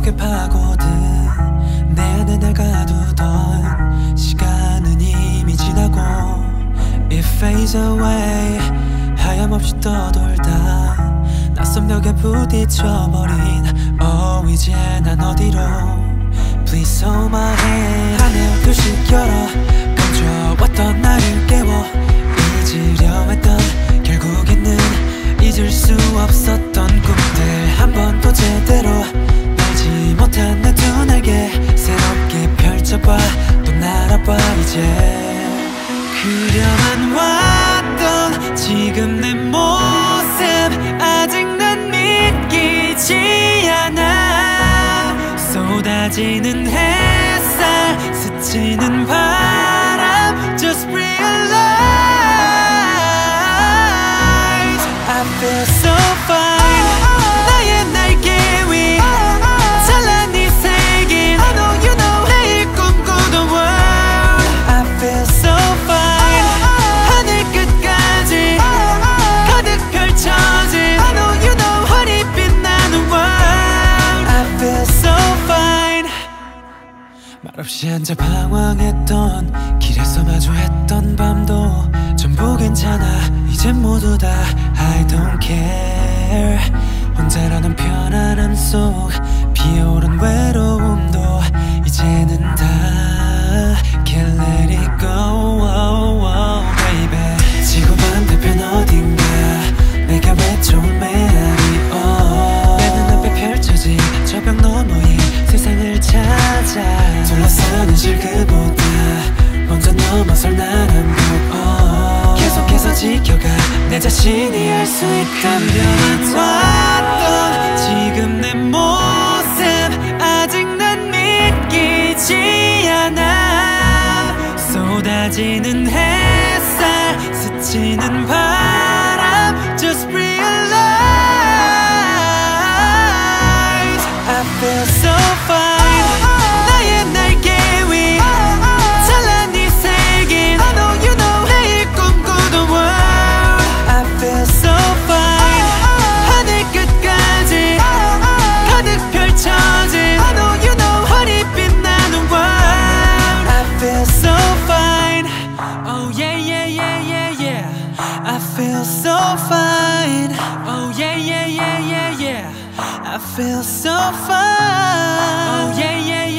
깊숙이 파고든 내 안에 날 가두던 시간은 이미 지나고 It fades away. 하염없이 떠돌다 낯선 벽에 부딪혀버린 Oh 이제 난 어디로 Please hold my hand. 하늘 둘씩 열어 감춰왔던 나를 깨워 잊으려 했던 결국에는 잊을 수 없었던 꿈들 한 번 또 제대로 알지 못한 내 두 날개 새롭게 펼쳐봐 또 날아봐 이제 그려만 왔던 지금 내 모습 아직 난 믿기지 않아 쏟아지는 햇살 스치는 바람 Just realize I feel so fine. 나의 날개 위 찬란히 새긴 I know you know 내일 꿈꾸던 world I feel so fine. 하늘 끝까지 가득 펼쳐진 I know you know 허리 빛나는 world I feel so fine. 말없이 앉아 방황했던 길에서 마주했던 밤도 전부 괜찮아 이젠 모두 다 I don't care. 혼자라는 편안함 속 피어오른 외로움도 이제는 다 Can't let it go oh, oh, baby. 지구 반대편 어딘가 내가 외쳐온 메아리 oh. 내 눈앞에 펼쳐진 저 벽 너머의 세상을 찾아 둘러싸는 실 그보다 먼저 넘어설 나란 것 계속해서 지켜가 내 자신이 할 수 있다면 왔던 지금 내 모습 아직 난 믿기지 않아 쏟아지는 햇살 스치는 바람 Just realize I feel so fine. I feel so fine. Oh yeah yeah.